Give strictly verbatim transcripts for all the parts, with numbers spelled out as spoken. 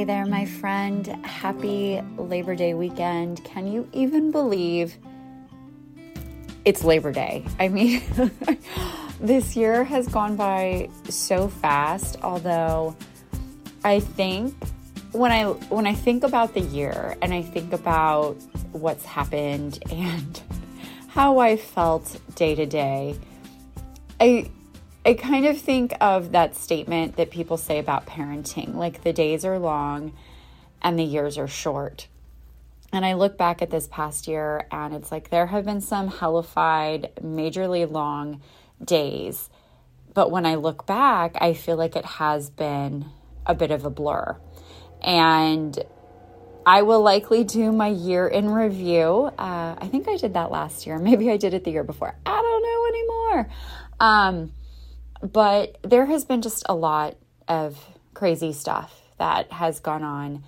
Hey there, my friend. Happy Labor Day weekend. Can you even believe it's Labor Day? I mean, this year has gone by so fast, although I think when I when I think about the year and I think about what's happened and how I felt day to day, I I kind of think of that statement that people say about parenting, like the days are long and the years are short. And I look back at this past year and it's like there have been some hellified, majorly long days. But when I look back, I feel like it has been a bit of a blur. And I will likely do my year in review. Uh, I think I did that last year. Maybe I did it the year before. I don't know anymore. Um, But there has been just a lot of crazy stuff that has gone on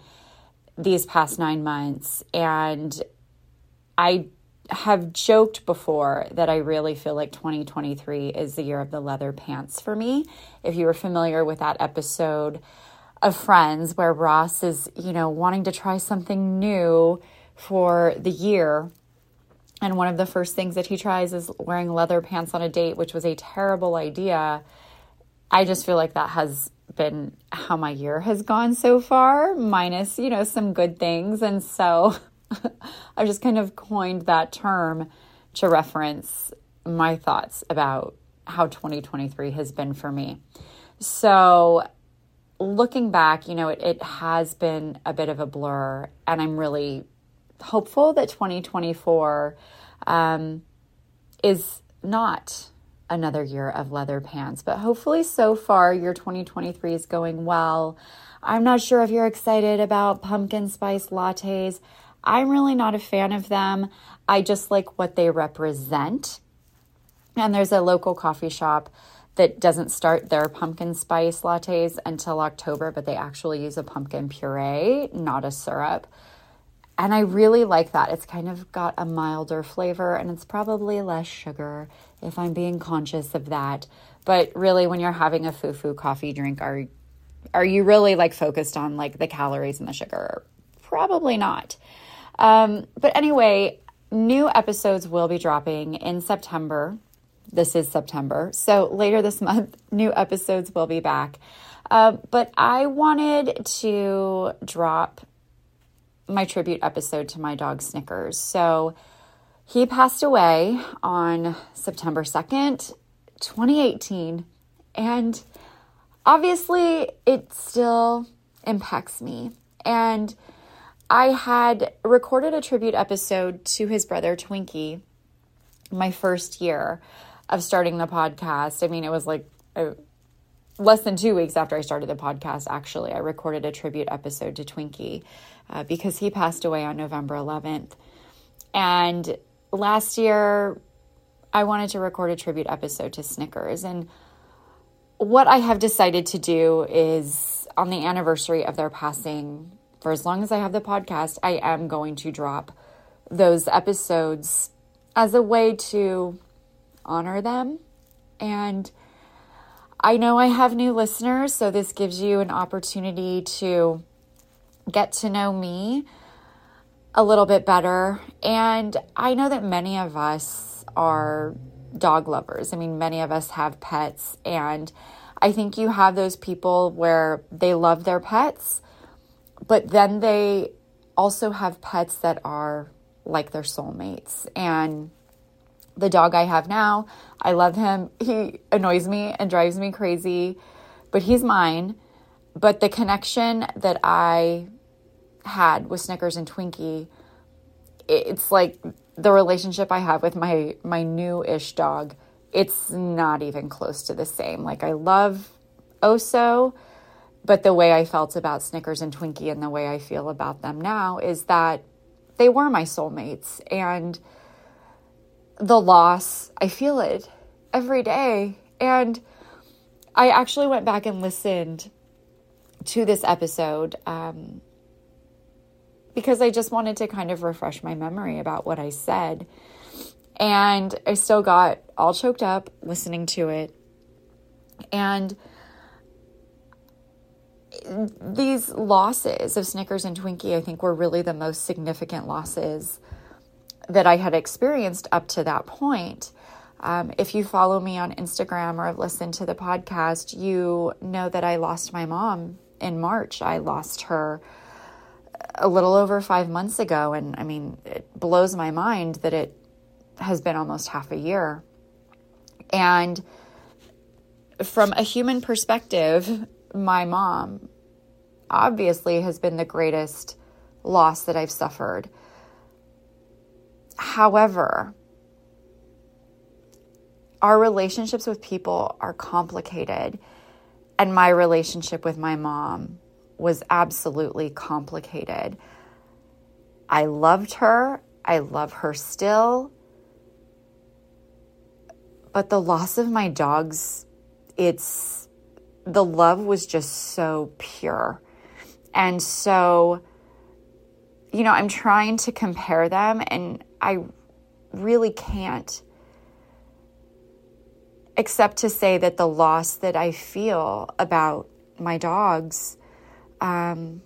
these past nine months. And I have joked before that I really feel like twenty twenty-three is the year of the leather pants for me. If you were familiar with that episode of Friends where Ross is, you know, wanting to try something new for the year. And one of the first things that he tries is wearing leather pants on a date, which was a terrible idea. I just feel like that has been how my year has gone so far, minus, you know, some good things. And so I've just kind of coined that term to reference my thoughts about how twenty twenty-three has been for me. So looking back, you know, it, it has been a bit of a blur, and I'm really hopeful that twenty twenty-four um, is not another year of leather pants, but hopefully so far your twenty twenty-three is going well. I'm not sure if you're excited about pumpkin spice lattes. I'm really not a fan of them. I just like what they represent. And there's a local coffee shop that doesn't start their pumpkin spice lattes until October, but they actually use a pumpkin puree, not a syrup. And I really like that. It's kind of got a milder flavor and it's probably less sugar if I'm being conscious of that. But really when you're having a fufu coffee drink, are are you really like focused on like the calories and the sugar? Probably not. Um, but anyway, new episodes will be dropping in September. This is September. So later this month, new episodes will be back. Uh, but I wanted to drop my tribute episode to my dog Snickers. So he passed away on September second, twenty eighteen. And obviously it still impacts me. And I had recorded a tribute episode to his brother Twinkie my first year of starting the podcast. I mean, it was like a, less than two weeks after I started the podcast, actually. I recorded a tribute episode to Twinkie uh, because he passed away on November eleventh. And last year, I wanted to record a tribute episode to Snickers. And what I have decided to do is on the anniversary of their passing, for as long as I have the podcast, I am going to drop those episodes as a way to honor them. And I know I have new listeners, so this gives you an opportunity to get to know me a little bit better. And I know that many of us are dog lovers. I mean, many of us have pets, and I think you have those people where they love their pets, but then they also have pets that are like their soulmates. And the dog I have now, I love him. He annoys me and drives me crazy, but he's mine. But the connection that I had with Snickers and Twinkie, it's like the relationship I have with my, my new-ish dog, it's not even close to the same. Like, I love Oso, but the way I felt about Snickers and Twinkie and the way I feel about them now is that they were my soulmates. And the loss, I feel it every day. And I actually went back and listened to this episode um, because I just wanted to kind of refresh my memory about what I said. And I still got all choked up listening to it. And these losses of Snickers and Twinkie, I think, were really the most significant losses that I had experienced up to that point. Um, if you follow me on Instagram or have listened to the podcast, you know that I lost my mom in March. I lost her a little over five months ago. And I mean, it blows my mind that it has been almost half a year. And from a human perspective, my mom obviously has been the greatest loss that I've suffered. However, our relationships with people are complicated, and my relationship with my mom was absolutely complicated. I loved her. I love her still. But the loss of my dogs, it's, the love was just so pure. And so, you know, I'm trying to compare them, and I really can't, except to say that the loss that I feel about my dogs, um,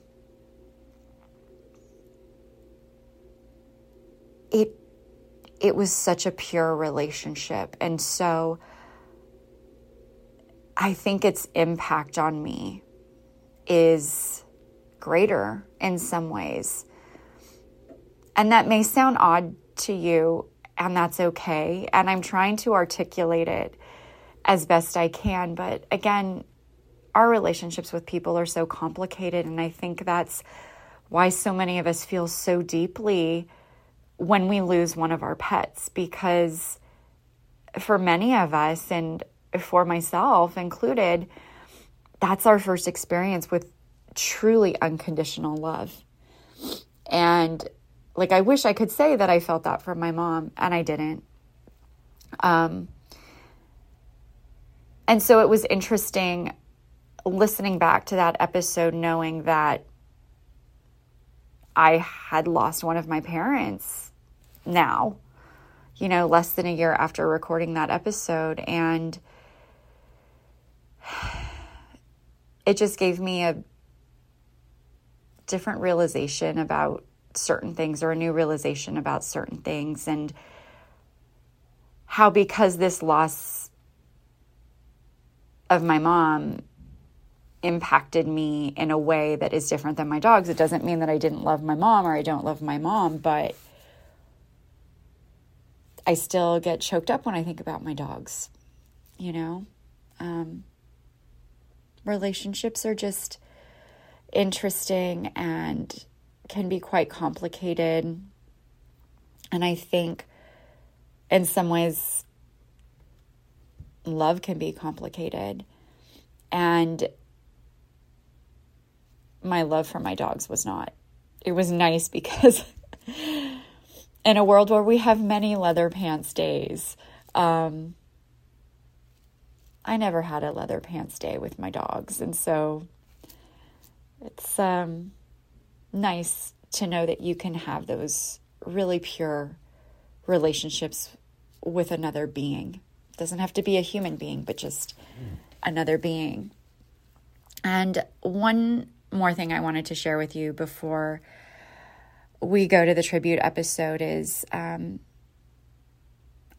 it it was such a pure relationship. And so I think its impact on me is greater in some ways. And that may sound odd to you, and that's okay. And I'm trying to articulate it as best I can. But again, our relationships with people are so complicated. And I think that's why so many of us feel so deeply when we lose one of our pets, because for many of us, and for myself included, that's our first experience with truly unconditional love. And like, I wish I could say that I felt that from my mom, and I didn't. Um, And so it was interesting listening back to that episode, knowing that I had lost one of my parents now, you know, less than a year after recording that episode. And it just gave me a different realization about certain things, or a new realization about certain things, and how, because this loss of my mom impacted me in a way that is different than my dogs. It doesn't mean that I didn't love my mom, or I don't love my mom, but I still get choked up when I think about my dogs, you know? Um, relationships are just interesting and can be quite complicated. And I think in some ways, love can be complicated, and my love for my dogs was not. It was nice because in a world where we have many leather pants days, um, I never had a leather pants day with my dogs. And so it's um, nice to know that you can have those really pure relationships with another being. Doesn't have to be a human being, but just another being. And one more thing I wanted to share with you before we go to the tribute episode is um,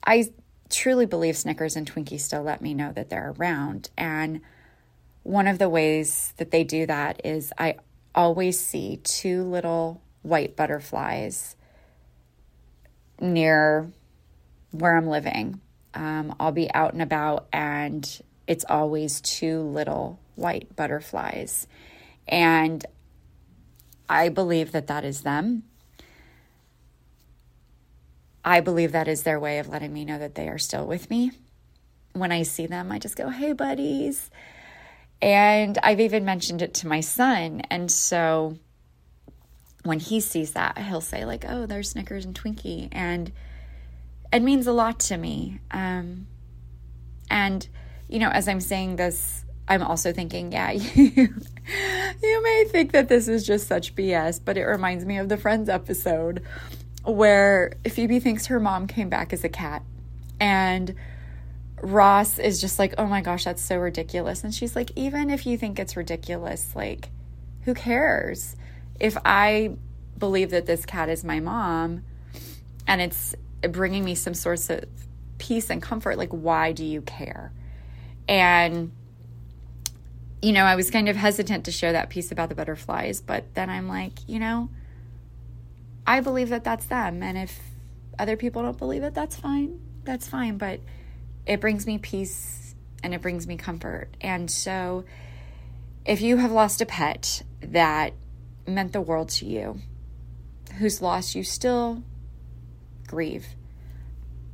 I truly believe Snickers and Twinkie still let me know that they're around. And one of the ways that they do that is I always see two little white butterflies near where I'm living. Um, I'll be out and about, and it's always two little white butterflies. And I believe that that is them. I believe that is their way of letting me know that they are still with me. When I see them, I just go, hey, buddies. And I've even mentioned it to my son. And so when he sees that, he'll say like, oh, there's Snickers and Twinkie. And it means a lot to me. Um, and, you know, as I'm saying this, I'm also thinking, yeah, you, you may think that this is just such B S, but it reminds me of the Friends episode where Phoebe thinks her mom came back as a cat. And Ross is just like, oh my gosh, that's so ridiculous. And she's like, even if you think it's ridiculous, like, who cares? If I believe that this cat is my mom and it's bringing me some sorts of peace and comfort, like, why do you care? And, you know, I was kind of hesitant to share that piece about the butterflies, but then I'm like, you know, I believe that that's them. And if other people don't believe it, that's fine. That's fine. But it brings me peace and it brings me comfort. And so if you have lost a pet that meant the world to you, whose loss you still grieve,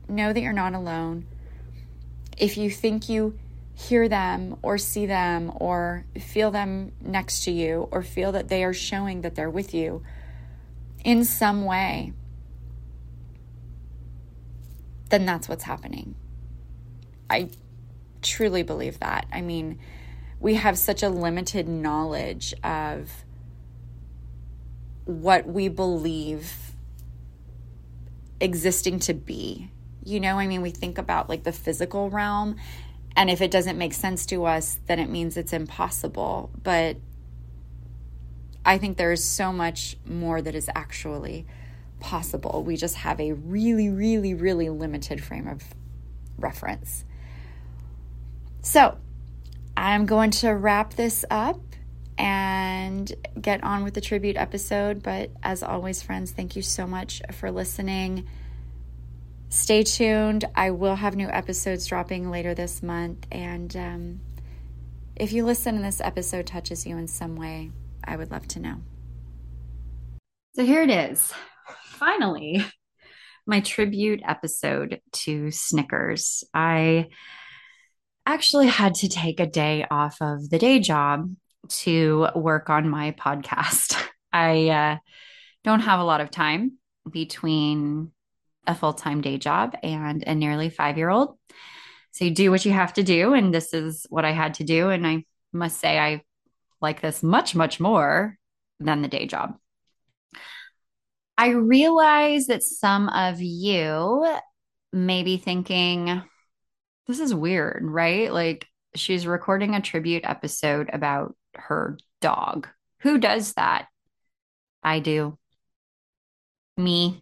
know that you're not alone. If you think you hear them or see them or feel them next to you or feel that they are showing that they're with you in some way, then that's what's happening. I truly believe that. I mean, we have such a limited knowledge of what we believe existing to be. You know, I mean, we think about like the physical realm, and if it doesn't make sense to us, then it means it's impossible. But I think there is so much more that is actually possible. We just have a really, really, really limited frame of reference. So I'm going to wrap this up and get on with the tribute episode. But as always, friends, thank you so much for listening. Stay tuned. I will have new episodes dropping later this month. And um, if you listen and this episode touches you in some way, I would love to know. So here it is. Finally, my tribute episode to Snickers. I actually had to take a day off of the day job to work on my podcast. I uh, don't have a lot of time between a full-time day job and a nearly five-year-old. So you do what you have to do. And this is what I had to do. And I must say, I like this much, much more than the day job. I realize that some of you may be thinking, this is weird, right? Like, she's recording a tribute episode about her dog. Who does that? I do. Me.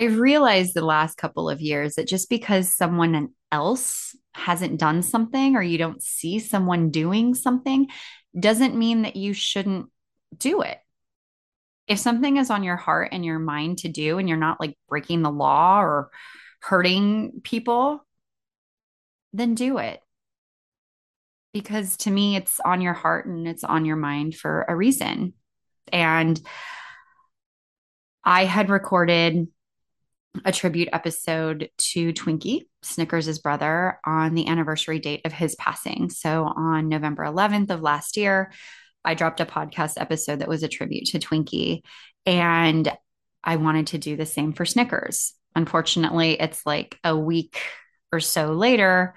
I've realized the last couple of years that just because someone else hasn't done something or you don't see someone doing something doesn't mean that you shouldn't do it. If something is on your heart and your mind to do, and you're not like breaking the law or hurting people, then do it. Because to me, it's on your heart and it's on your mind for a reason. And I had recorded a tribute episode to Twinkie, Snickers' brother, on the anniversary date of his passing. So on November eleventh of last year, I dropped a podcast episode that was a tribute to Twinkie. And I wanted to do the same for Snickers. Unfortunately, it's like a week or so later,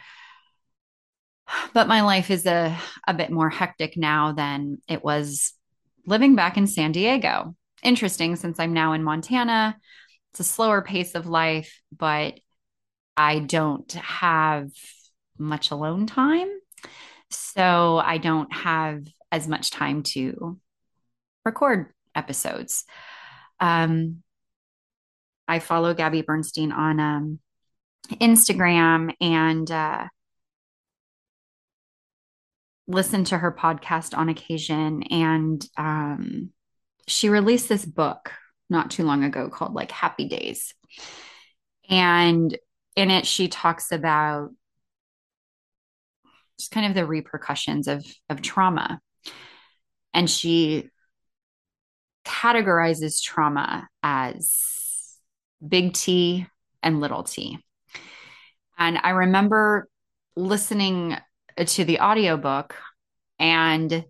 but my life is a, a bit more hectic now than it was living back in San Diego. Interesting, since I'm now in Montana, it's a slower pace of life, but I don't have much alone time. So I don't have as much time to record episodes. Um, I follow Gabby Bernstein on um, Instagram and uh, listen to her podcast on occasion. And um, she released this book not too long ago called like Happy Days. And in it, she talks about just kind of the repercussions of, of trauma. And she categorizes trauma as big T and little t. And I remember listening to the audiobook, and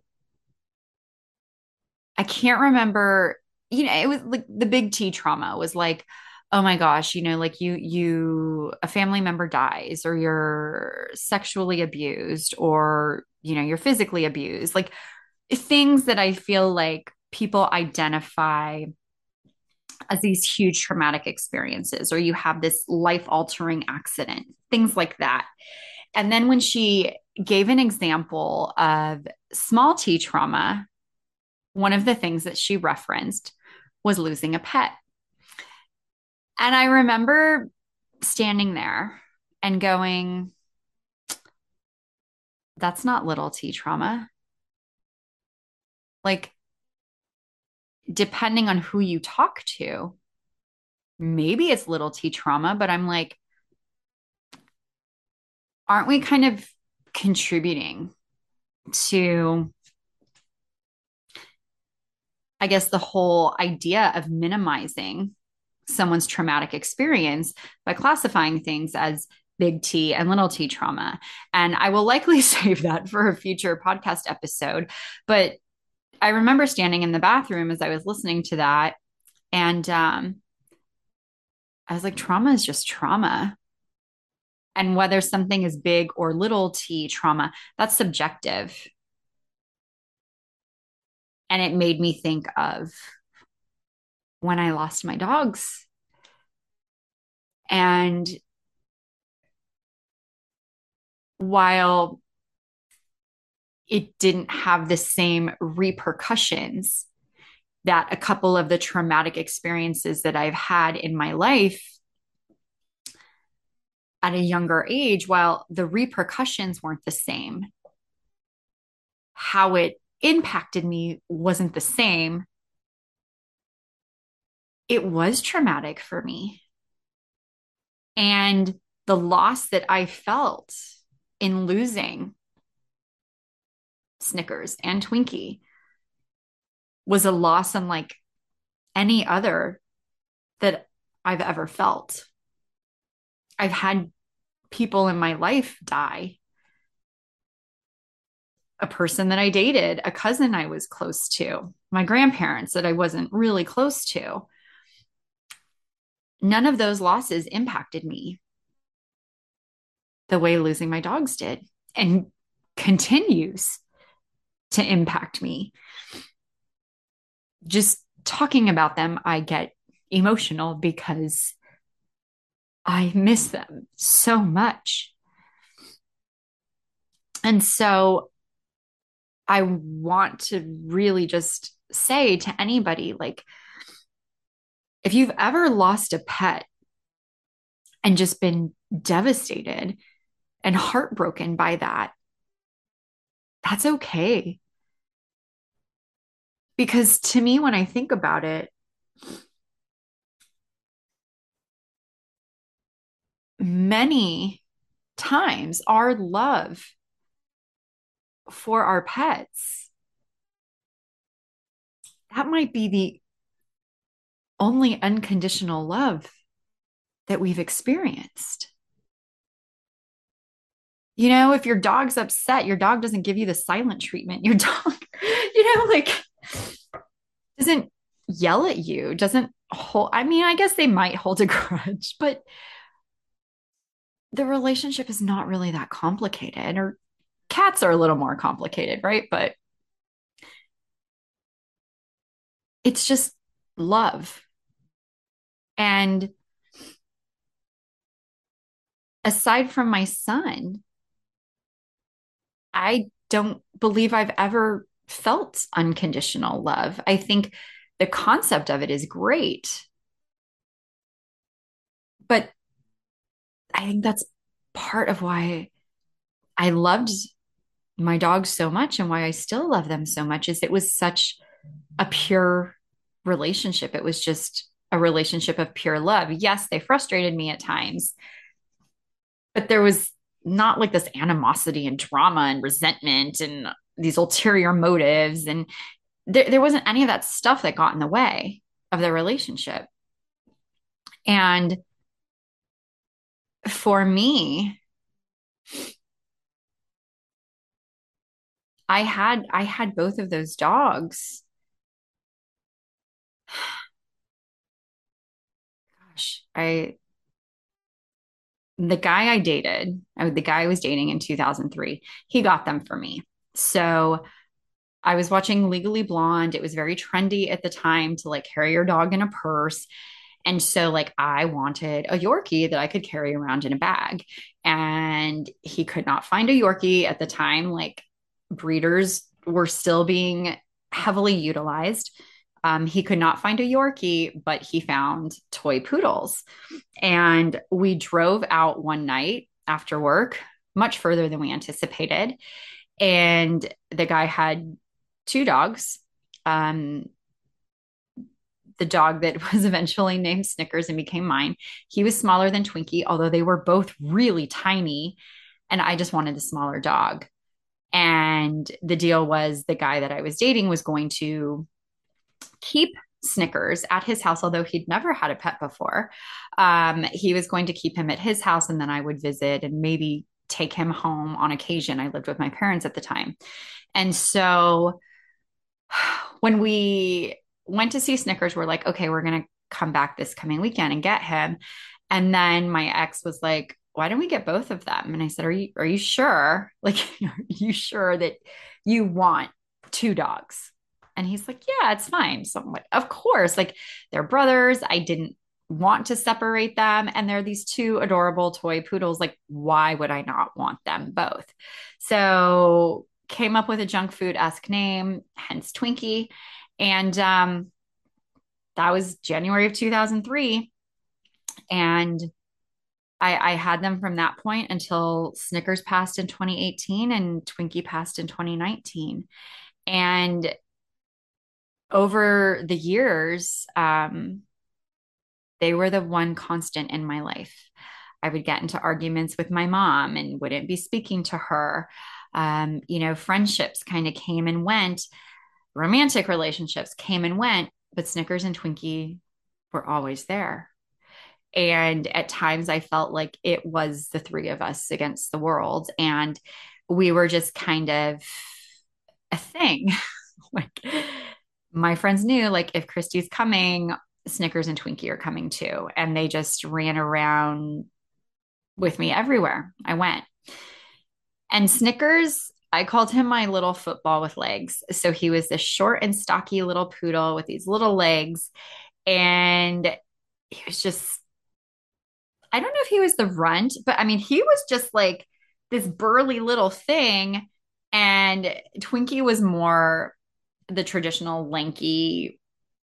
I can't remember, you know, it was like the big T trauma was like, oh my gosh, you know, like you, you, a family member dies, or you're sexually abused, or, you know, you're physically abused, like things that I feel like people identify as these huge traumatic experiences, or you have this life-altering accident, things like that. And then when she gave an example of small T trauma, one of the things that she referenced was losing a pet. And I remember standing there and going, that's not little T trauma. Like, depending on who you talk to, maybe it's little T trauma, but I'm like, aren't we kind of contributing to, I guess, the whole idea of minimizing someone's traumatic experience by classifying things as big T and little T trauma? And I will likely save that for a future podcast episode. But I remember standing in the bathroom as I was listening to that. And um, I was like, trauma is just trauma. And whether something is big or little T trauma, that's subjective. And it made me think of when I lost my dogs. And while it didn't have the same repercussions that a couple of the traumatic experiences that I've had in my life at a younger age, while the repercussions weren't the same, how it impacted me wasn't the same. It was traumatic for me. And the loss that I felt in losing Snickers and Twinkie was a loss unlike any other that I've ever felt. I've had people in my life die. A person that I dated, a cousin I was close to, my grandparents that I wasn't really close to. None of those losses impacted me the way losing my dogs did, and continues to impact me. Just talking about them, I get emotional because I miss them so much. And so I want to really just say to anybody, like, if you've ever lost a pet and just been devastated and heartbroken by that, that's okay. Because to me, when I think about it, many times our love for our pets, that might be the only unconditional love that we've experienced. You know, if your dog's upset, your dog doesn't give you the silent treatment. Your dog, you know, like, doesn't yell at you, doesn't hold, I mean, I guess they might hold a grudge, but the relationship is not really that complicated. Or cats are a little more complicated, right? But it's just love. And aside from my son, I don't believe I've ever felt unconditional love. I think the concept of it is great, but I think that's part of why I loved my dogs so much and why I still love them so much, is it was such a pure relationship. It was just a relationship of pure love. Yes, they frustrated me at times, but there was not like this animosity and drama and resentment and these ulterior motives. And there, there wasn't any of that stuff that got in the way of their relationship. And for me, I had, I had both of those dogs. Gosh, I, the guy I dated, the guy I was dating in two thousand three, he got them for me. So I was watching Legally Blonde. It was very trendy at the time to like carry your dog in a purse. And so like I wanted a Yorkie that I could carry around in a bag, and he could not find a Yorkie at the time. Like breeders were still being heavily utilized. Um, he could not find a Yorkie, but he found toy poodles. And we drove out one night after work, much further than we anticipated. And the guy had two dogs. Um, the dog that was eventually named Snickers and became mine, he was smaller than Twinkie, although they were both really tiny. And I just wanted a smaller dog. And the deal was the guy that I was dating was going to keep Snickers at his house, although he'd never had a pet before. Um, he was going to keep him at his house, and then I would visit and maybe take him home on occasion. I lived with my parents at the time. And so when we went to see Snickers, we're like, okay, we're going to come back this coming weekend and get him. And then my ex was like, why don't we get both of them? And I said, are you, are you sure? Like, are you sure that you want two dogs? And he's like, yeah, it's fine. So I'm like, of course, like they're brothers. I didn't want to separate them. And they're these two adorable toy poodles. Like, why would I not want them both? So came up with a junk food-esque name, hence Twinkie. And, um, that was January of two thousand three. And I, I had them from that point until Snickers passed in twenty eighteen and Twinkie passed in twenty nineteen. And over the years, um, they were the one constant in my life. I would get into arguments with my mom and wouldn't be speaking to her. Um, you know, friendships kind of came and went. Romantic relationships came and went, but Snickers and Twinkie were always there. And at times I felt like it was the three of us against the world. And we were just kind of a thing. Like my friends knew, like if Christy's coming, Snickers and Twinkie are coming too. And they just ran around with me everywhere I went. And Snickers, I called him my little football with legs. So he was this short and stocky little poodle with these little legs. And he was just, I don't know if he was the runt, but I mean, he was just like this burly little thing. And Twinkie was more the traditional lanky,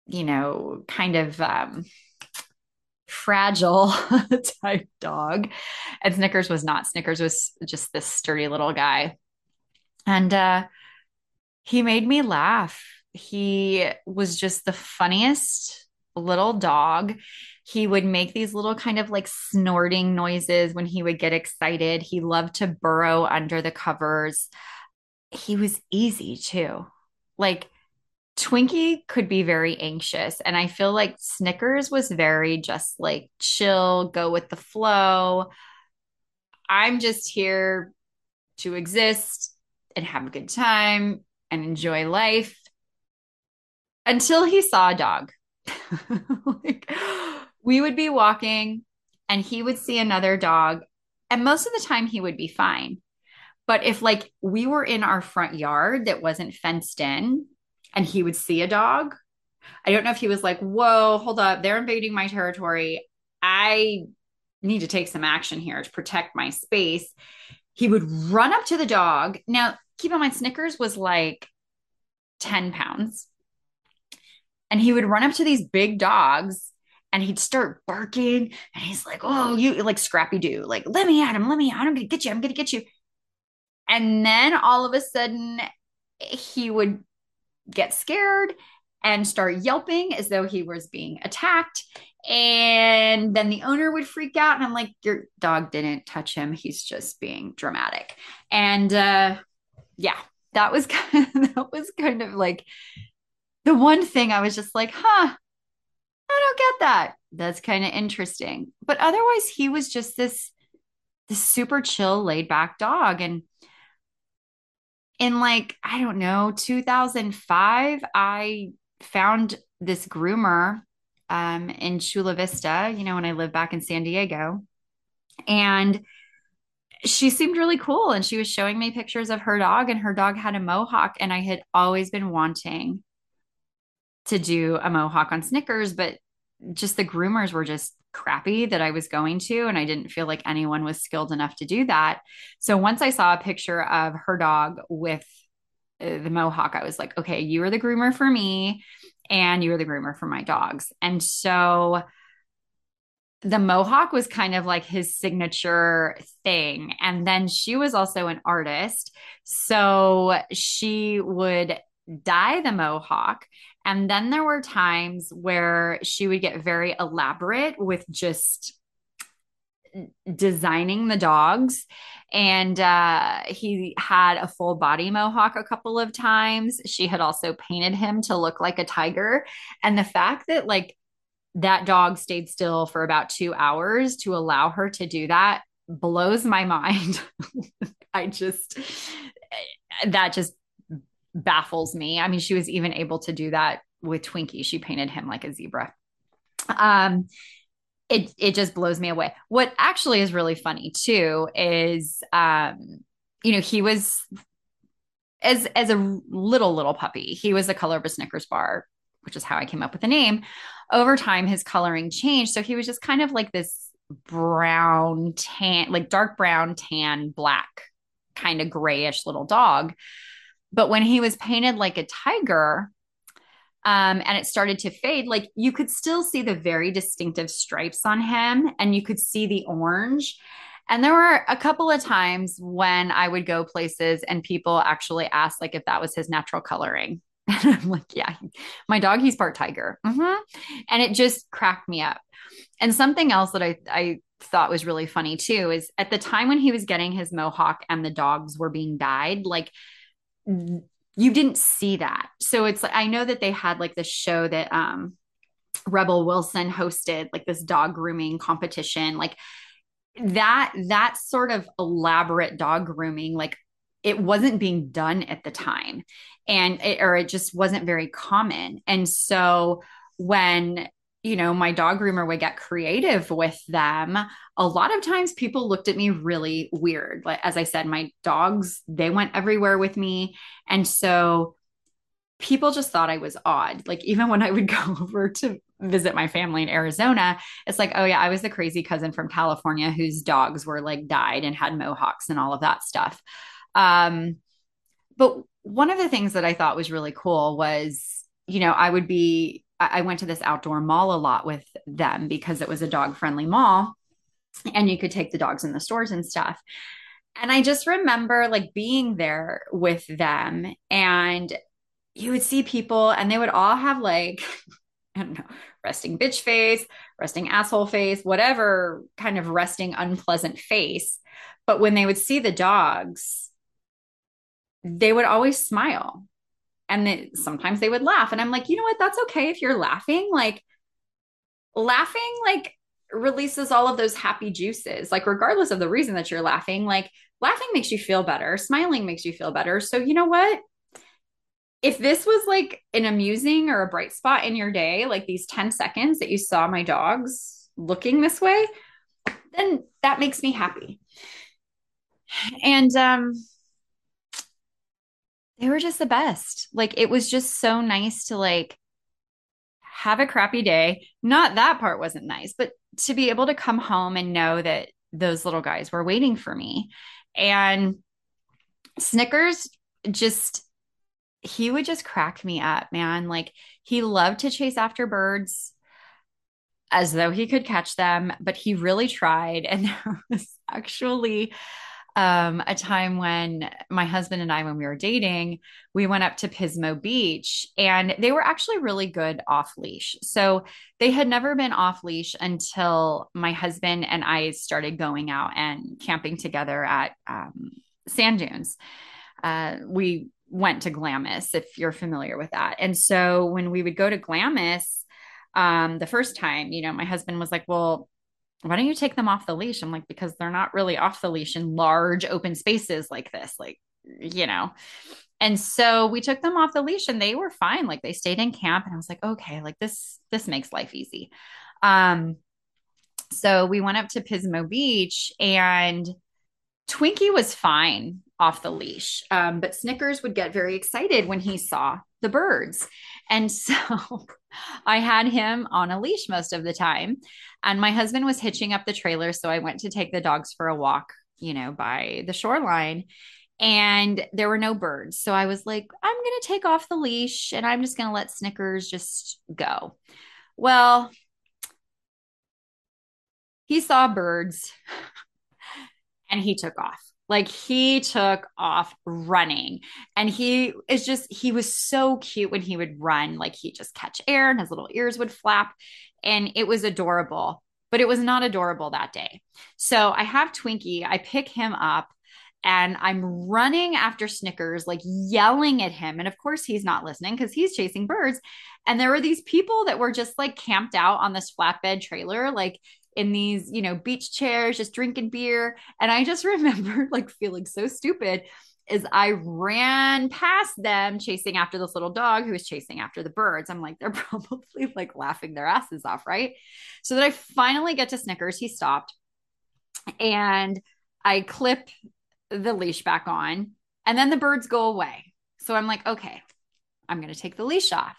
you know, kind of um, fragile type dog. And Snickers was not. Snickers was just this sturdy little guy. And uh, he made me laugh. He was just the funniest little dog. He would make these little kind of like snorting noises when he would get excited. He loved to burrow under the covers. He was easy too. Like Twinkie could be very anxious. And I feel like Snickers was very just like chill, go with the flow. I'm just here to exist and have a good time and enjoy life, until he saw a dog. Like, we would be walking and he would see another dog, and most of the time he would be fine. But if like we were in our front yard that wasn't fenced in and he would see a dog, I don't know if he was like, whoa, hold up, they're invading my territory. I need to take some action here to protect my space. He would run up to the dog. Now, keep in mind, Snickers was like ten pounds. And he would run up to these big dogs and he'd start barking. And he's like, oh, you like Scrappy-Doo. Like, let me at him. Let me at him. I'm going to get you. I'm going to get you. And then all of a sudden, he would get scared and start yelping as though he was being attacked. And then the owner would freak out. And I'm like, your dog didn't touch him. He's just being dramatic. And uh, yeah, that was kind of, that was kind of like the one thing I was just like, huh, I don't get that. That's kind of interesting. But otherwise, he was just this, this super chill, laid back dog. And in like, I don't know, two thousand five, I found this groomer Um, in Chula Vista, you know, when I lived back in San Diego. And she seemed really cool, and she was showing me pictures of her dog, and her dog had a mohawk, and I had always been wanting to do a mohawk on Snickers, but just the groomers were just crappy that I was going to, and I didn't feel like anyone was skilled enough to do that. So once I saw a picture of her dog with the mohawk, I was like, okay, you are the groomer for me and you are the groomer for my dogs. And so the mohawk was kind of like his signature thing. And then she was also an artist. So she would dye the mohawk. And then there were times where she would get very elaborate with just designing the dogs. And uh, he had a full body mohawk a couple of times. She had also painted him to look like a tiger. And the fact that like that dog stayed still for about two hours to allow her to do that blows my mind. I just, that just baffles me. I mean, she was even able to do that with Twinkie. She painted him like a zebra. Um, it, it just blows me away. What actually is really funny too is, um, you know, he was as, as a little, little puppy, he was the color of a Snickers bar, which is how I came up with the name. Over time, his coloring changed. So he was just kind of like this brown, tan, like dark brown, tan, black, kind of grayish little dog. But when he was painted like a tiger, um, and it started to fade, like you could still see the very distinctive stripes on him, and you could see the orange. And there were a couple of times when I would go places and people actually asked like if that was his natural coloring. And I'm like, yeah, my dog, he's part tiger. Mm-hmm. And it just cracked me up. And something else that I, I thought was really funny too, is at the time when he was getting his mohawk and the dogs were being dyed, like you didn't see that. So it's like, I know that they had like this show that, um, Rebel Wilson hosted, like this dog grooming competition, like that, that sort of elaborate dog grooming, like it wasn't being done at the time, and it, or it just wasn't very common. And so when, you know, my dog groomer would get creative with them, a lot of times people looked at me really weird. Like, as I said, my dogs, they went everywhere with me. And so people just thought I was odd. Like even when I would go over to visit my family in Arizona, it's like, oh yeah, I was the crazy cousin from California whose dogs were like dyed and had mohawks and all of that stuff. Um, but one of the things that I thought was really cool was, you know, I would be, I went to this outdoor mall a lot with them because it was a dog friendly mall and you could take the dogs in the stores and stuff. And I just remember like being there with them, and you would see people and they would all have like, I don't know, resting bitch face, resting asshole face, whatever kind of resting unpleasant face. But when they would see the dogs, they would always smile, and they, sometimes they would laugh. And I'm like, you know what? That's okay. If you're laughing, like laughing, like releases all of those happy juices, like regardless of the reason that you're laughing, like laughing makes you feel better. Smiling makes you feel better. So you know what? If this was like an amusing or a bright spot in your day, like these ten seconds that you saw my dogs looking this way, then that makes me happy. And, um, they were just the best. Like, it was just so nice to like have a crappy day. Not that part wasn't nice, but to be able to come home and know that those little guys were waiting for me. And Snickers just, he would just crack me up, man. Like, he loved to chase after birds as though he could catch them, but he really tried. And there was actually Um, a time when my husband and I, when we were dating, we went up to Pismo Beach, and they were actually really good off leash. So they had never been off leash until my husband and I started going out and camping together at, um, sand dunes. Uh, we went to Glamis, if you're familiar with that. And so when we would go to Glamis, um, the first time, you know, my husband was like, well, why don't you take them off the leash? I'm like, because they're not really off the leash in large open spaces like this, like, you know? And so we took them off the leash and they were fine. Like, they stayed in camp, and I was like, okay, like this, this makes life easy. Um, so we went up to Pismo Beach, and Twinkie was fine off the leash, um, but Snickers would get very excited when he saw the birds. And so I had him on a leash most of the time. And my husband was hitching up the trailer. So I went to take the dogs for a walk, you know, by the shoreline. And there were no birds. So I was like, I'm going to take off the leash and I'm just going to let Snickers just go. Well, he saw birds and he took off. Like he took off running, and he is just, he was so cute when he would run, like he just catch air and his little ears would flap, and it was adorable, but it was not adorable that day. So I have Twinkie, I pick him up, and I'm running after Snickers, like yelling at him. And of course he's not listening because he's chasing birds. And there were these people that were just like camped out on this flatbed trailer, like in these, you know, beach chairs, just drinking beer. And I just remember like feeling so stupid as I ran past them chasing after this little dog who was chasing after the birds. I'm like, they're probably like laughing their asses off. Right. So that I finally get to Snickers. He stopped and I clip the leash back on, and then the birds go away. So I'm like, okay, I'm going to take the leash off.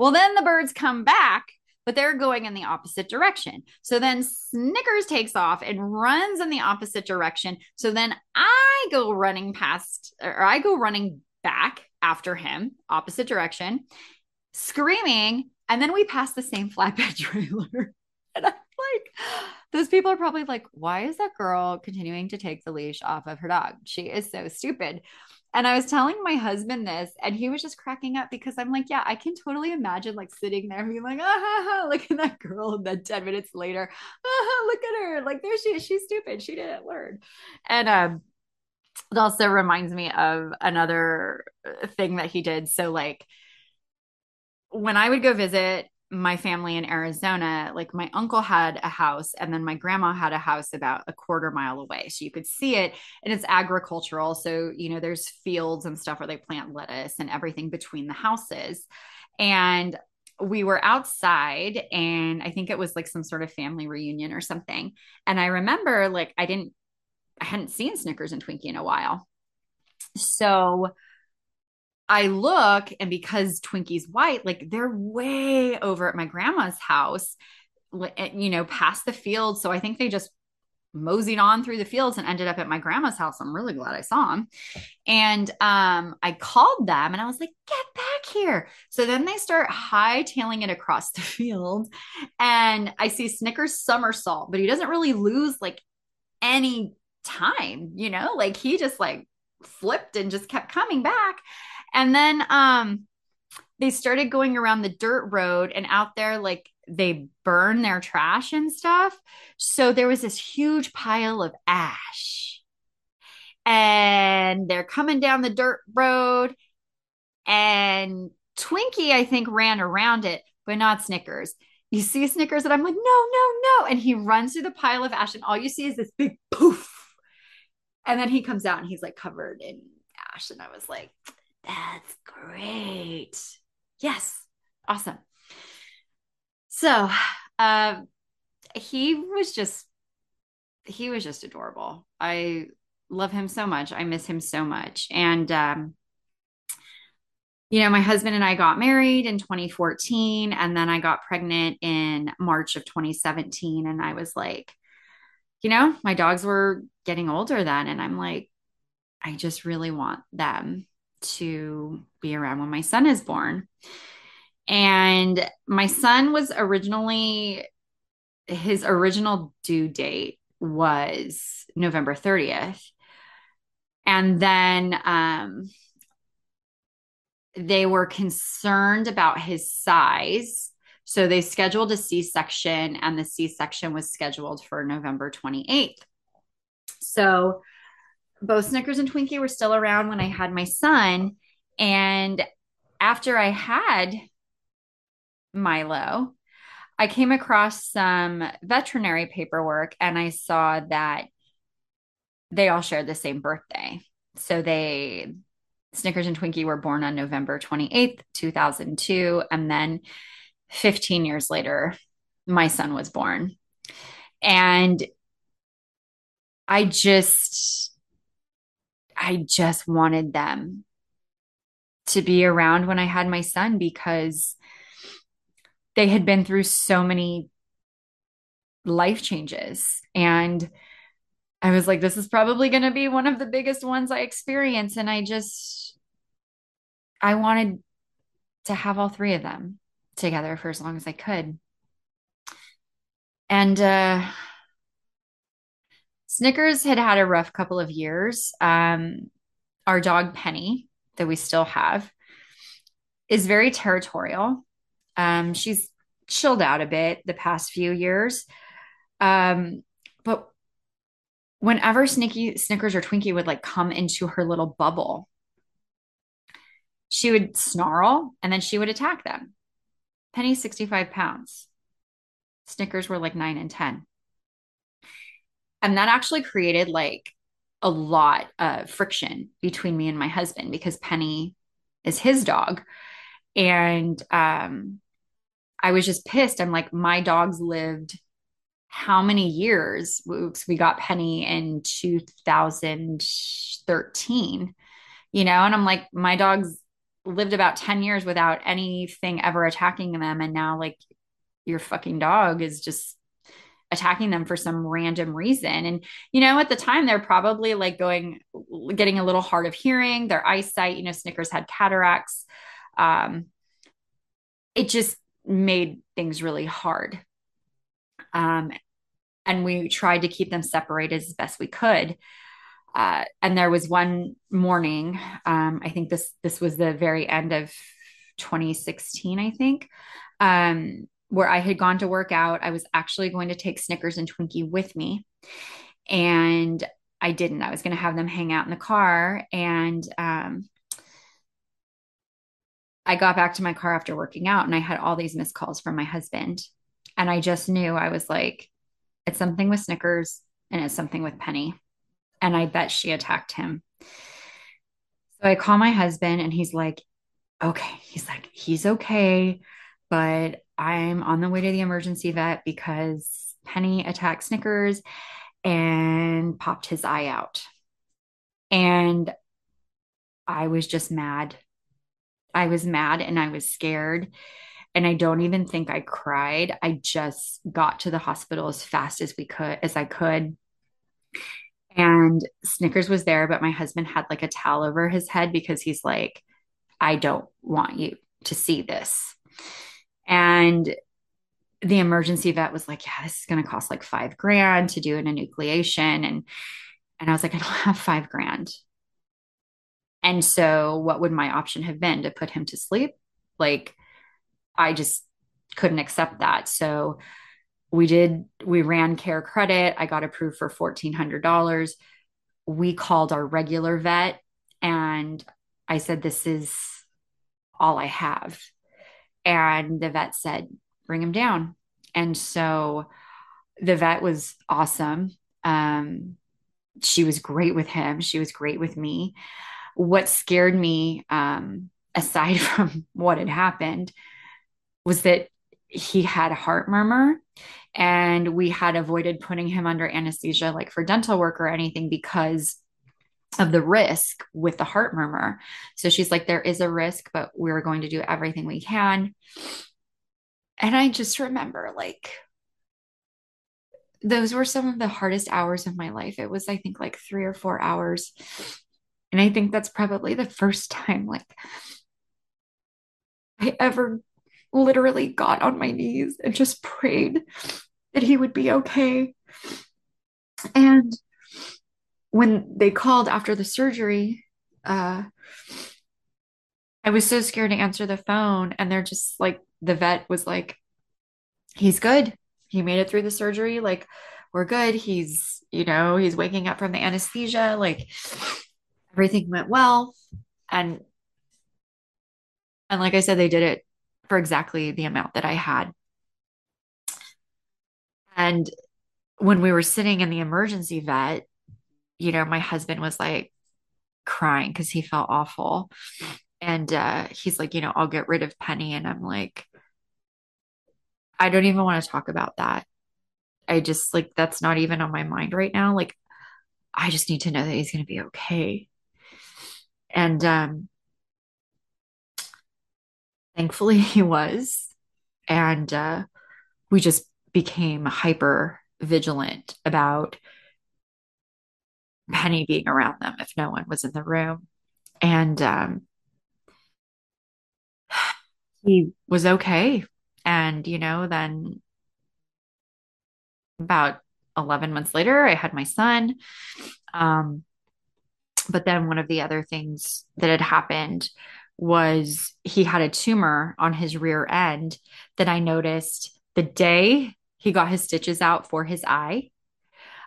Well, then the birds come back, but they're going in the opposite direction. So then Snickers takes off and runs in the opposite direction. So then I go running past, or I go running back after him, opposite direction, screaming. And then we pass the same flatbed trailer. And I'm like, those people are probably like, why is that girl continuing to take the leash off of her dog? She is so stupid. And I was telling my husband this, and he was just cracking up because I'm like, yeah, I can totally imagine like sitting there and being like, ah, ha, ha, look at that girl. And then ten minutes later, ah, look at her. Like there she is. She's stupid. She didn't learn. And um, it also reminds me of another thing that he did. So like when I would go visit my family in Arizona, like my uncle had a house and then my grandma had a house about a quarter mile away. So you could see it, and it's agricultural. So, you know, there's fields and stuff where they plant lettuce and everything between the houses. And we were outside, and I think it was like some sort of family reunion or something. And I remember like, I didn't, I hadn't seen Snickers and Twinkie in a while. So I look, and because Twinkie's white, like they're way over at my grandma's house, you know, past the field. So I think they just moseyed on through the fields and ended up at my grandma's house. I'm really glad I saw them. And um, I called them and I was like, get back here. So then they start hightailing it across the field, and I see Snickers somersault, but he doesn't really lose like any time, you know, like he just like flipped and just kept coming back. And then um, they started going around the dirt road, and out there, like they burn their trash and stuff. So there was this huge pile of ash, and they're coming down the dirt road, and Twinkie, I think, ran around it, but not Snickers. You see Snickers, and I'm like, no, no, no. And he runs through the pile of ash, and all you see is this big poof. And then he comes out and he's like covered in ash. And I was like, that's great. Yes. Awesome. So, uh, he was just, he was just adorable. I love him so much. I miss him so much. And, um, you know, my husband and I got married in twenty fourteen, and then I got pregnant in March of twenty seventeen. And I was like, you know, my dogs were getting older then. And I'm like, I just really want them to be around when my son is born. And my son was originally, his original due date was November thirtieth. And then um, they were concerned about his size. So they scheduled a C-section, and the C-section was scheduled for November twenty-eighth. So both Snickers and Twinkie were still around when I had my son. And after I had Milo, I came across some veterinary paperwork, and I saw that they all shared the same birthday. So they, Snickers and Twinkie, were born on November twenty-eighth, two thousand two. And then fifteen years later, my son was born. And I just, I just wanted them to be around when I had my son, because they had been through so many life changes. And I was like, this is probably going to be one of the biggest ones I experience. And I just, I wanted to have all three of them together for as long as I could. And uh, Snickers had had a rough couple of years. Um, our dog Penny, that we still have, is very territorial. Um, she's chilled out a bit the past few years. Um, but whenever Snicky, Snickers or Twinkie would like come into her little bubble, she would snarl and then she would attack them. Penny's sixty-five pounds. Snickers were like nine and ten. And that actually created like a lot of friction between me and my husband, because Penny is his dog. And um, I was just pissed. I'm like, my dogs lived how many years? We got Penny in two thousand thirteen, you know? And I'm like, my dogs lived about ten years without anything ever attacking them. And now like your fucking dog is just attacking them for some random reason. And, you know, at the time they're probably like going, getting a little hard of hearing, their eyesight, you know, Snickers had cataracts. Um, it just made things really hard. Um, and we tried to keep them separated as best we could. Uh, and there was one morning, um, I think this, this was the very end of twenty sixteen, I think, um, where I had gone to work out. I was actually going to take Snickers and Twinkie with me, and I didn't. I was going to have them hang out in the car. And, um, I got back to my car after working out and I had all these missed calls from my husband, and I just knew, I was like, it's something with Snickers and it's something with Penny. And I bet she attacked him. So I call my husband and he's like, okay, he's like, he's okay, but I'm on the way to the emergency vet because Penny attacked Snickers and popped his eye out. And I was just mad. I was mad and I was scared, and I don't even think I cried. I just got to the hospital as fast as we could, as I could. And Snickers was there, but my husband had like a towel over his head because he's like, I don't want you to see this. And the emergency vet was like, yeah, this is going to cost like five grand to do an enucleation. And, and I was like, I don't have five grand. And so what would my option have been? To put him to sleep? Like, I just couldn't accept that. So we did, we ran Care Credit. I got approved for fourteen hundred dollars. We called our regular vet and I said, this is all I have. And the vet said, bring him down. And so the vet was awesome. Um, she was great with him. She was great with me. What scared me, um, aside from what had happened, was that he had a heart murmur, and we had avoided putting him under anesthesia, like for dental work or anything, because of the risk with the heart murmur. So she's like, there is a risk, but we're going to do everything we can. And I just remember, like, those were some of the hardest hours of my life. It was, I think, like three or four hours. And I think that's probably the first time, like, I ever literally got on my knees and just prayed that he would be okay. And when they called after the surgery, uh, I was so scared to answer the phone. And they're just like, the vet was like, he's good. He made it through the surgery. Like, we're good. He's, you know, he's waking up from the anesthesia. Like, everything went well. And, and like I said, they did it for exactly the amount that I had. And when we were sitting in the emergency vet, you know, my husband was like crying because he felt awful. And uh, he's like, you know, I'll get rid of Penny. And I'm like, I don't even want to talk about that. I just, like, that's not even on my mind right now. Like, I just need to know that he's going to be okay. And um, thankfully he was. And uh, we just became hyper vigilant about Penny being around them if no one was in the room. And um, he was okay. And, you know, then about eleven months later, I had my son. Um, but then one of the other things that had happened was he had a tumor on his rear end that I noticed the day he got his stitches out for his eye.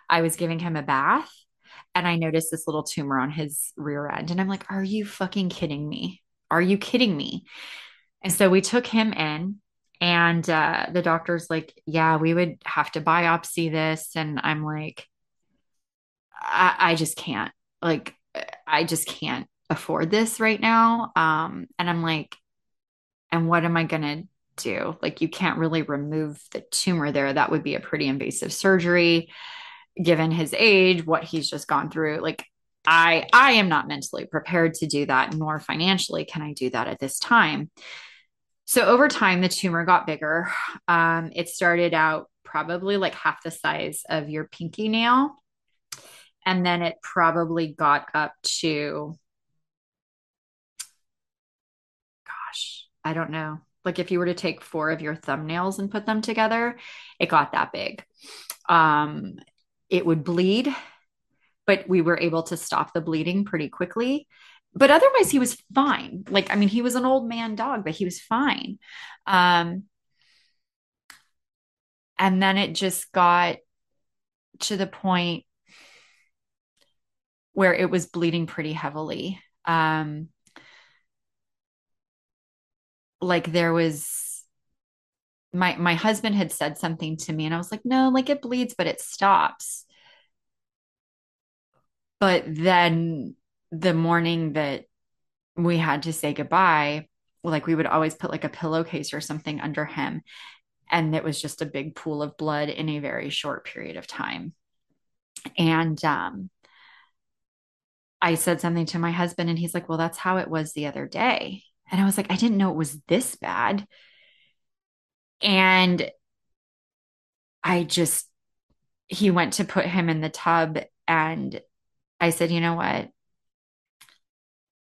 I was giving him a bath and I noticed this little tumor on his rear end. And I'm like, are you fucking kidding me? Are you kidding me? And so we took him in. And uh, the doctor's like, yeah, we would have to biopsy this. And I'm like, I, I just can't. Like, I just can't afford this right now. Um, and I'm like, and what am I going to do? Like, you can't really remove the tumor there. That would be a pretty invasive surgery, given his age, what he's just gone through. Like, I, I am not mentally prepared to do that, nor financially can I do that at this time. So over time, the tumor got bigger. Um, it started out probably like half the size of your pinky nail. And then it probably got up to, gosh, I don't know. Like if you were to take four of your thumbnails and put them together, it got that big. Um, it would bleed, but we were able to stop the bleeding pretty quickly. But otherwise he was fine. Like, I mean, he was an old man dog, but he was fine. Um, and then it just got to the point where it was bleeding pretty heavily. Um, like there was, my, my husband had said something to me and I was like, no, like it bleeds, but it stops. But then the morning that we had to say goodbye, like we would always put like a pillowcase or something under him. And it was just a big pool of blood in a very short period of time. And, um, I said something to my husband and he's like, well, that's how it was the other day. And I was like, I didn't know it was this bad. And I just, he went to put him in the tub and I said, you know what?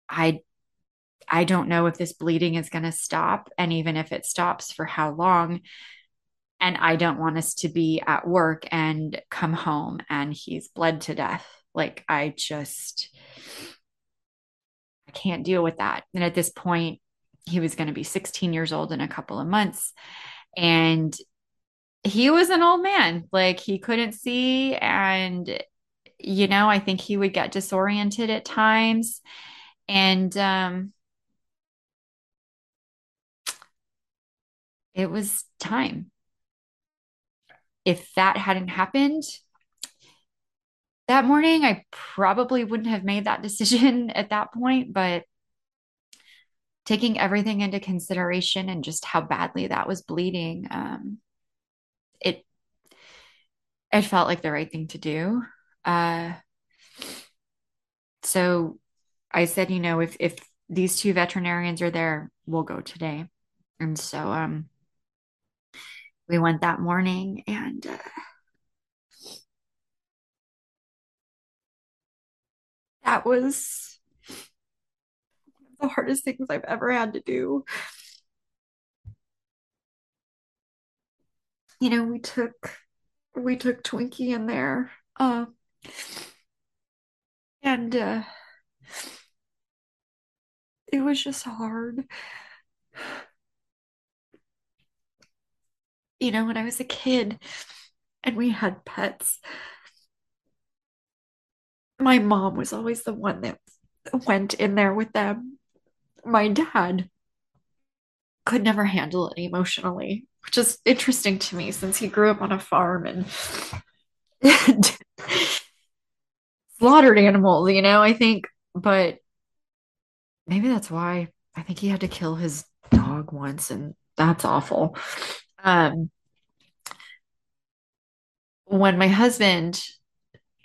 I, I don't know if this bleeding is going to stop. And even if it stops, for how long, and I don't want us to be at work and come home and he's bled to death. Like I just, I can't deal with that. And at this point he was going to be sixteen years old in a couple of months and he was an old man. Like he couldn't see. And, you know, I think he would get disoriented at times. And, um, it was time. If that hadn't happened that morning, I probably wouldn't have made that decision at that point, but taking everything into consideration and just how badly that was bleeding, um, it, it felt like the right thing to do. Uh, so I said, you know, if, if these two veterinarians are there, we'll go today. And so, um, we went that morning and, uh, that was one of the hardest things I've ever had to do. You know, we took, we took Twinkie in there, um, uh, and, uh, it was just hard. You know, when I was a kid and we had pets, my mom was always the one that went in there with them. My dad could never handle it emotionally, which is interesting to me since he grew up on a farm and, and slaughtered animals, you know, I think, but maybe that's why I think he had to kill his dog once, and that's awful. Um, when my husband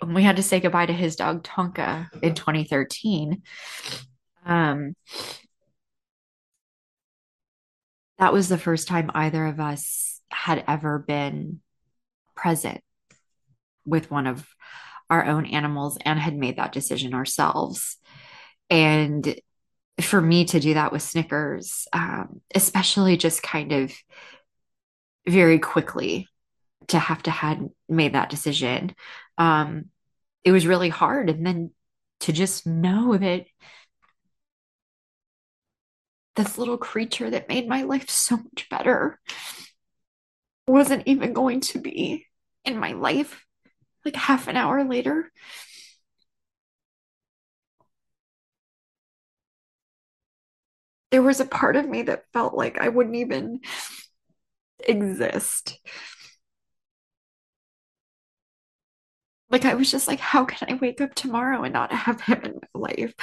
when we had to say goodbye to his dog Tonka in twenty thirteen, um, that was the first time either of us had ever been present with one of our own animals and had made that decision ourselves. And for me to do that with Snickers, um, especially just kind of very quickly to have to had made that decision, um, it was really hard. And then to just know that this little creature that made my life so much better wasn't even going to be in my life like half an hour later. There was a part of me that felt like I wouldn't even exist. Like, I was just like, how can I wake up tomorrow and not have him in my life?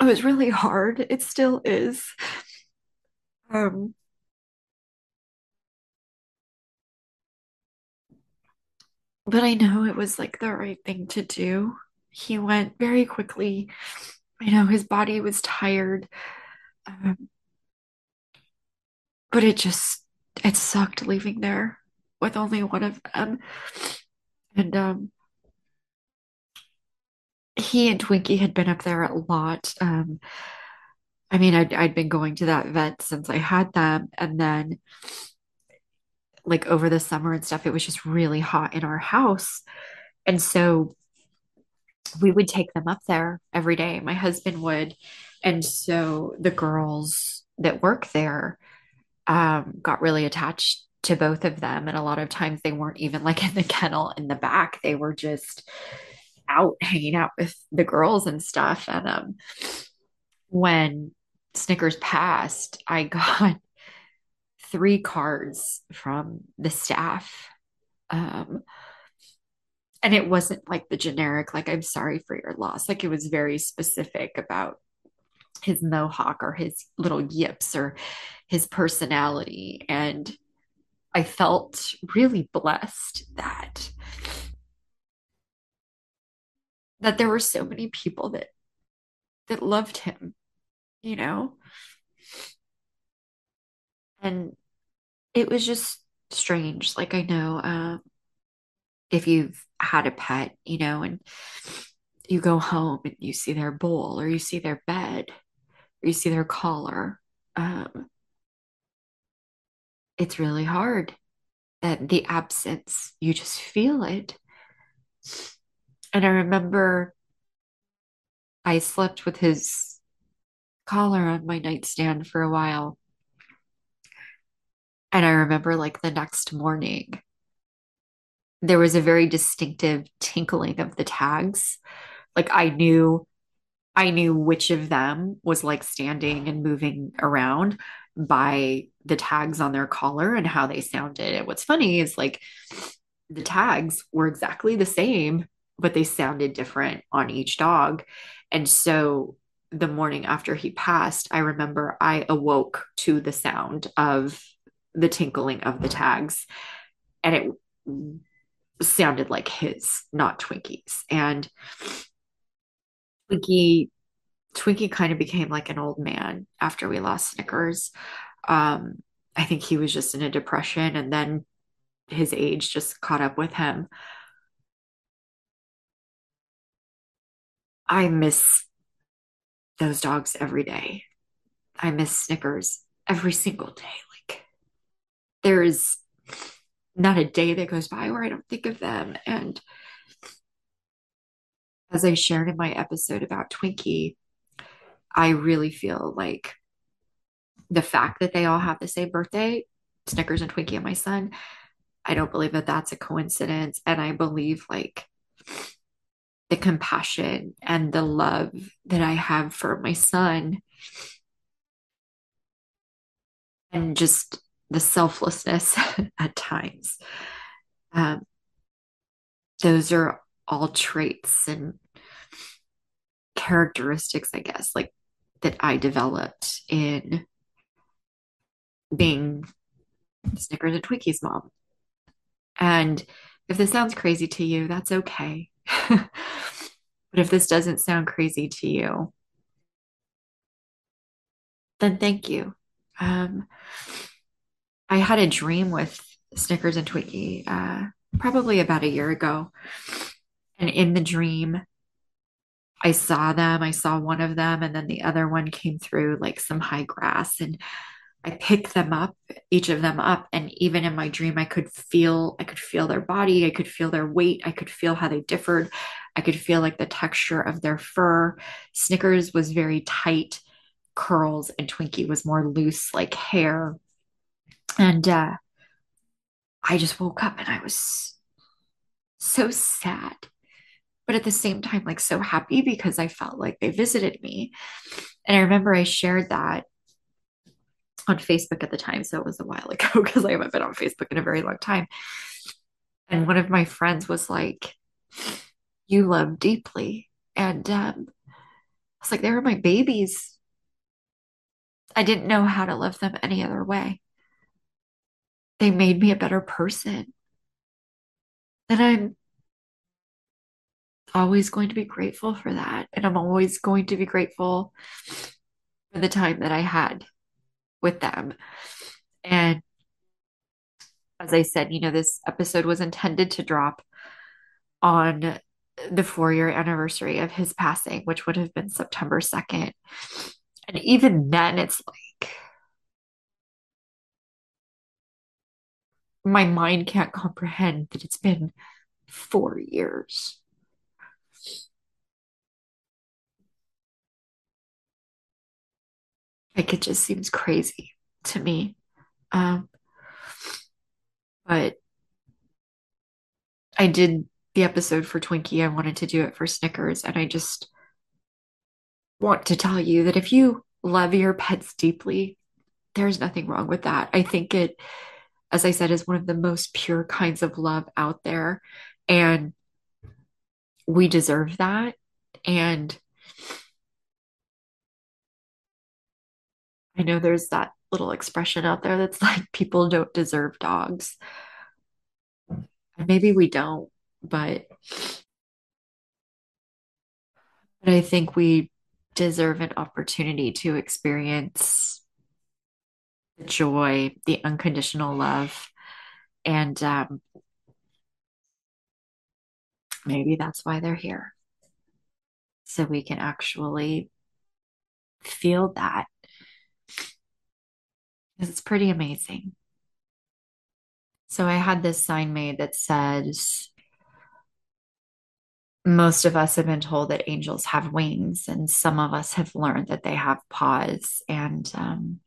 It was really hard. It still is. Um, but I know it was like the right thing to do. He went very quickly. You know, his body was tired. Um, but it just, it sucked leaving there with only one of them. And, um, he and Twinkie had been up there a lot. Um, I mean, I'd, I'd been going to that vet since I had them. And then like over the summer and stuff, it was just really hot in our house. And so we would take them up there every day. My husband would. And so the girls that work there um, got really attached to both of them. And a lot of times they weren't even like in the kennel in the back. They were just out hanging out with the girls and stuff. And um when Snickers passed, I got three cards from the staff, um and it wasn't like the generic like, I'm sorry for your loss. Like, it was very specific about his mohawk or his little yips or his personality. And I felt really blessed that that there were so many people that, that loved him, you know? And it was just strange. Like, I know, um, if you've had a pet, you know, and you go home and you see their bowl or you see their bed or you see their collar, um, it's really hard that the absence, you just feel it. And I remember I slept with his collar on my nightstand for a while. And I remember like the next morning, there was a very distinctive tinkling of the tags. Like I knew, I knew which of them was like standing and moving around by the tags on their collar and how they sounded. And what's funny is like the tags were exactly the same, but they sounded different on each dog. And so the morning after he passed, I remember I awoke to the sound of the tinkling of the tags, and it sounded like his, not Twinkie's. And Twinkie, Twinkie kind of became like an old man after we lost Snickers. Um, I think he was just in a depression, and then his age just caught up with him. I miss those dogs every day. I miss Snickers every single day. Like, there is not a day that goes by where I don't think of them. And as I shared in my episode about Twinkie, I really feel like the fact that they all have the same birthday, Snickers and Twinkie and my son, I don't believe that that's a coincidence. And I believe like the compassion and the love that I have for my son and just the selflessness at times. Um, those are all traits and characteristics, I guess, like that I developed in being Snickers and Twinkie's mom. And if this sounds crazy to you, that's okay. But if this doesn't sound crazy to you, then thank you. Um, I had a dream with Snickers and Twinkie uh, probably about a year ago. And in the dream, I saw them. I saw one of them, and then the other one came through like some high grass, and I picked them up, each of them up. And even in my dream, I could feel, I could feel their body. I could feel their weight. I could feel how they differed. I could feel like the texture of their fur. Snickers was very tight curls, and Twinkie was more loose, like hair. And uh, I just woke up and I was so sad, but at the same time, like so happy, because I felt like they visited me. And I remember I shared that on Facebook at the time. So it was a while ago, because I haven't been on Facebook in a very long time. And one of my friends was like, you love deeply. And um, I was like, they were my babies. I didn't know how to love them any other way. They made me a better person. And I'm always going to be grateful for that. And I'm always going to be grateful for the time that I had with them. And as I said, you know, this episode was intended to drop on the four-year anniversary of his passing, which would have been September second. And even then, it's like, my mind can't comprehend that it's been four years. Like, it just seems crazy to me. Um, but I did the episode for Twinkie. I wanted to do it for Snickers. And I just want to tell you that if you love your pets deeply, there's nothing wrong with that. I think it, as I said, is one of the most pure kinds of love out there. And we deserve that. And I know there's that little expression out there that's like, people don't deserve dogs. And maybe we don't, but, but I think we deserve an opportunity to experience the joy, the unconditional love. And um, maybe that's why they're here. So we can actually feel that. It's pretty amazing. So I had this sign made that says, most of us have been told that angels have wings, and some of us have learned that they have paws. And um,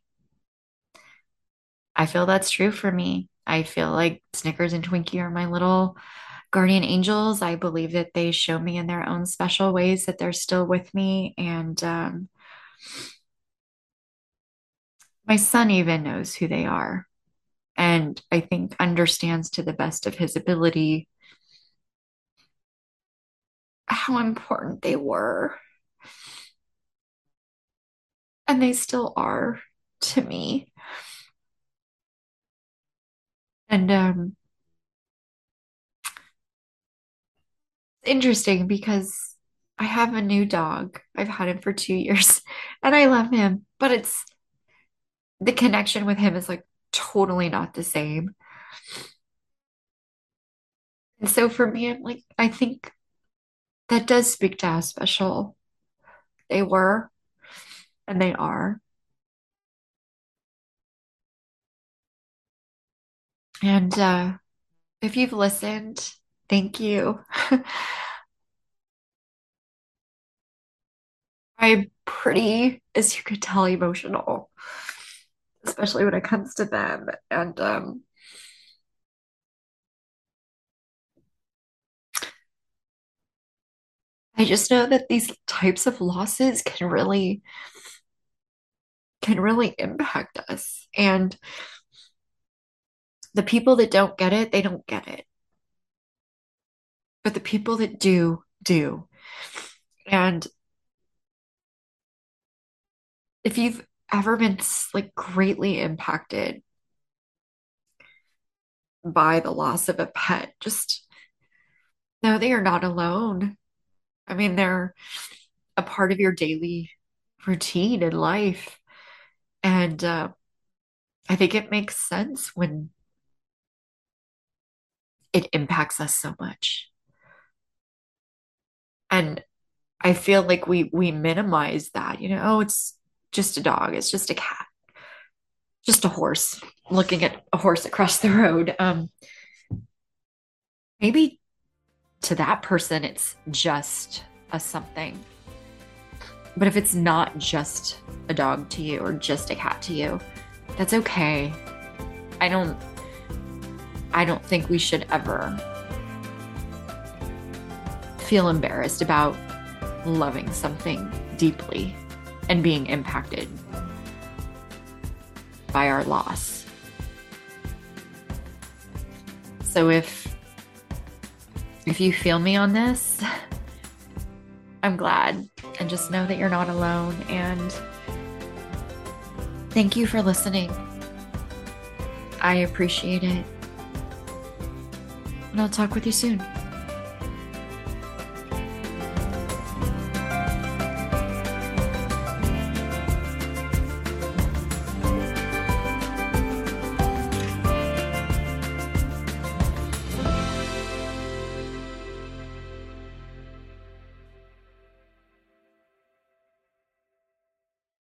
I feel that's true for me. I feel like Snickers and Twinkie are my little guardian angels. I believe that they show me in their own special ways that they're still with me. And um my son even knows who they are, and I think understands to the best of his ability how important they were. And they still are to me. And um, it's interesting because I have a new dog. I've had him for two years and I love him, but it's, the connection with him is like totally not the same. And so for me, I'm like, I think that does speak to how special they were and they are. And uh, if you've listened, thank you. I'm pretty, as you could tell, emotional, especially when it comes to them. And um, I just know that these types of losses can really, can really impact us. And the people that don't get it, they don't get it. But the people that do, do. And if you've ever been like greatly impacted by the loss of a pet. Just know they are not alone. I mean, they're a part of your daily routine in life. And uh, I think it makes sense when it impacts us so much. And I feel like we we minimize that, you know, oh, it's just a dog, it's just a cat, just a horse, looking at a horse across the road. Um, maybe to that person, it's just a something. But if it's not just a dog to you or just a cat to you, that's okay. I don't, I don't think we should ever feel embarrassed about loving something deeply and being impacted by our loss. So if if you feel me on this, I'm glad, and just know that you're not alone, and thank you for listening. I appreciate it, and I'll talk with you soon.